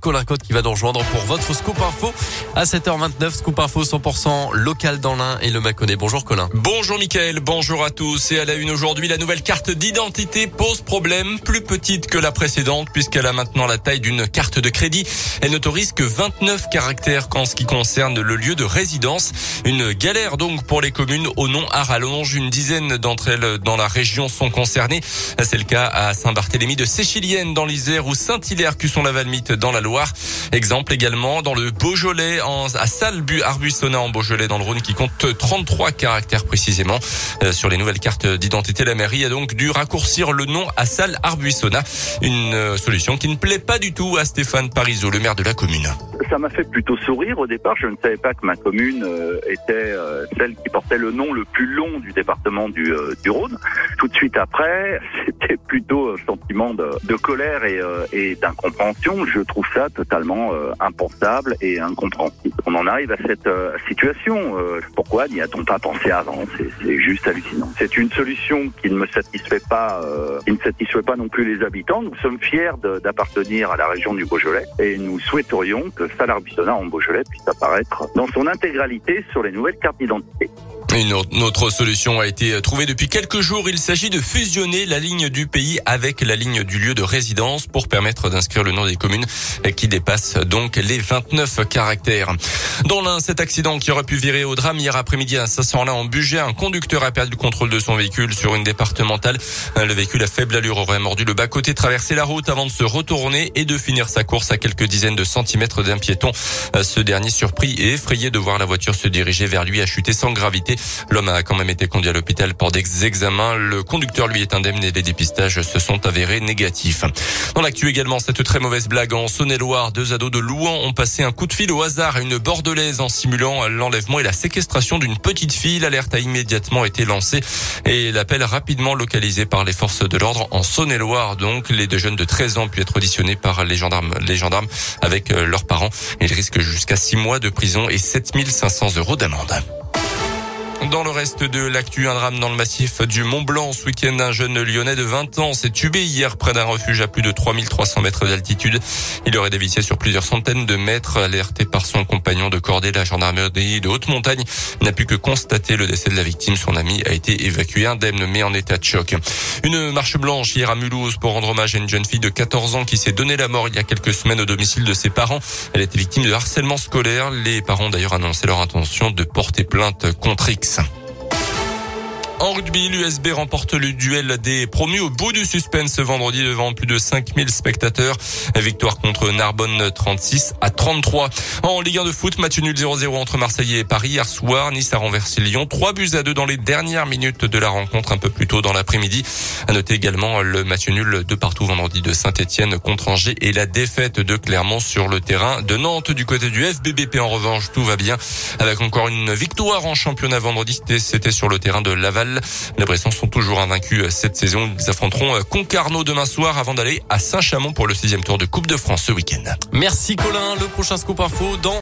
Colin Côte qui va nous rejoindre pour votre Scoop Info à 7h29. Scoop Info 100% local dans l'Ain et le Mâconnais. Bonjour Colin. Bonjour Michael, bonjour à tous. Et à la une aujourd'hui, la nouvelle carte d'identité pose problème, plus petite que la précédente puisqu'elle a maintenant la taille d'une carte de crédit. Elle n'autorise que 29 caractères en ce qui concerne le lieu de résidence. Une galère donc pour les communes au nom à rallonge. Une dizaine d'entre elles dans la région sont concernées. C'est le cas à Saint-Barthélemy de Séchilienne dans l'Isère ou Saint-Hilaire, Cusson, la Val-Mite dans la Loire. Exemple également dans le Beaujolais, à Salles-Arbuissonnas en Beaujolais dans le Rhône qui compte 33 caractères précisément. Sur les nouvelles cartes d'identité, la mairie a donc dû raccourcir le nom à Salles-Arbuissonnas. Une solution qui ne plaît pas du tout à Stéphane Parizeau, le maire de la commune. Ça m'a fait plutôt sourire au départ. Je ne savais pas que ma commune était celle qui portait le nom le plus long du département du Rhône. Tout de suite après, c'était plutôt un sentiment de colère et d'incompréhension. Je trouve ça totalement impensable et incompréhensible. On en arrive à cette situation. Pourquoi n'y a-t-on pas pensé avant ? C'est juste hallucinant. C'est une solution qui ne me satisfait pas, qui ne satisfait pas non plus les habitants. Nous sommes fiers d'appartenir à la région du Beaujolais et nous souhaiterions que Salles-Arbuissonnas en Beaujolais puisse apparaître dans son intégralité sur les nouvelles cartes d'identité. Une autre solution a été trouvée depuis quelques jours. Il s'agit de fusionner la ligne du pays avec la ligne du lieu de résidence pour permettre d'inscrire le nom des communes qui dépassent donc les 29 caractères. Dans l'Ain, cet accident qui aurait pu virer au drame hier après-midi à Saint-Sornin-en-Bugey, un conducteur a perdu le contrôle de son véhicule sur une départementale. Le véhicule à faible allure aurait mordu le bas-côté, traversé la route avant de se retourner et de finir sa course à quelques dizaines de centimètres d'un piéton. Ce dernier, surpris et effrayé de voir la voiture se diriger vers lui, a chuté sans gravité. L'homme a quand même été conduit à l'hôpital pour des examens. Le conducteur, lui, est indemne et les dépistages se sont avérés négatifs. Dans l'actu également, cette très mauvaise blague en Saône-et-Loire. Deux ados de Louan ont passé un coup de fil au hasard à une bordelaise en simulant l'enlèvement et la séquestration d'une petite fille. L'alerte a immédiatement été lancée et l'appel rapidement localisé par les forces de l'ordre en Saône-et-Loire. Donc, les deux jeunes de 13 ans ont pu être auditionnés par les gendarmes avec leurs parents. Ils risquent jusqu'à 6 mois de prison et 7 500 € d'amende. Dans le reste de l'actu, un drame dans le massif du Mont-Blanc. Ce week-end, un jeune lyonnais de 20 ans s'est tué hier près d'un refuge à plus de 3300 mètres d'altitude. Il aurait dévissé sur plusieurs centaines de mètres. Alerté par son compagnon de cordée, la gendarmerie de haute montagne n'a pu que constater le décès de la victime. Son ami a été évacué indemne mais en état de choc. Une marche blanche hier à Mulhouse pour rendre hommage à une jeune fille de 14 ans qui s'est donné la mort il y a quelques semaines au domicile de ses parents. Elle était victime de harcèlement scolaire. Les parents ont d'ailleurs annoncé leur intention de porter plainte contre X. En rugby, l'USB remporte le duel des promus au bout du suspense ce vendredi devant plus de 5000 spectateurs. Victoire contre Narbonne 36-33. En Ligue 1 de foot, match nul 0-0 entre Marseille et Paris. Hier soir, Nice a renversé Lyon 3-2 dans les dernières minutes de la rencontre un peu plus tôt dans l'après-midi. À noter également le match nul de partout vendredi de Saint-Étienne contre Angers et la défaite de Clermont sur le terrain de Nantes. Du côté du FBBP, en revanche, tout va bien avec encore une victoire en championnat vendredi. C'était sur le terrain de Laval. Les Bressons sont toujours invaincus cette saison. Ils affronteront Concarneau demain soir avant d'aller à Saint-Chamond pour le 6e tour de Coupe de France ce week-end. Merci Colin. Le prochain Scoop Info dans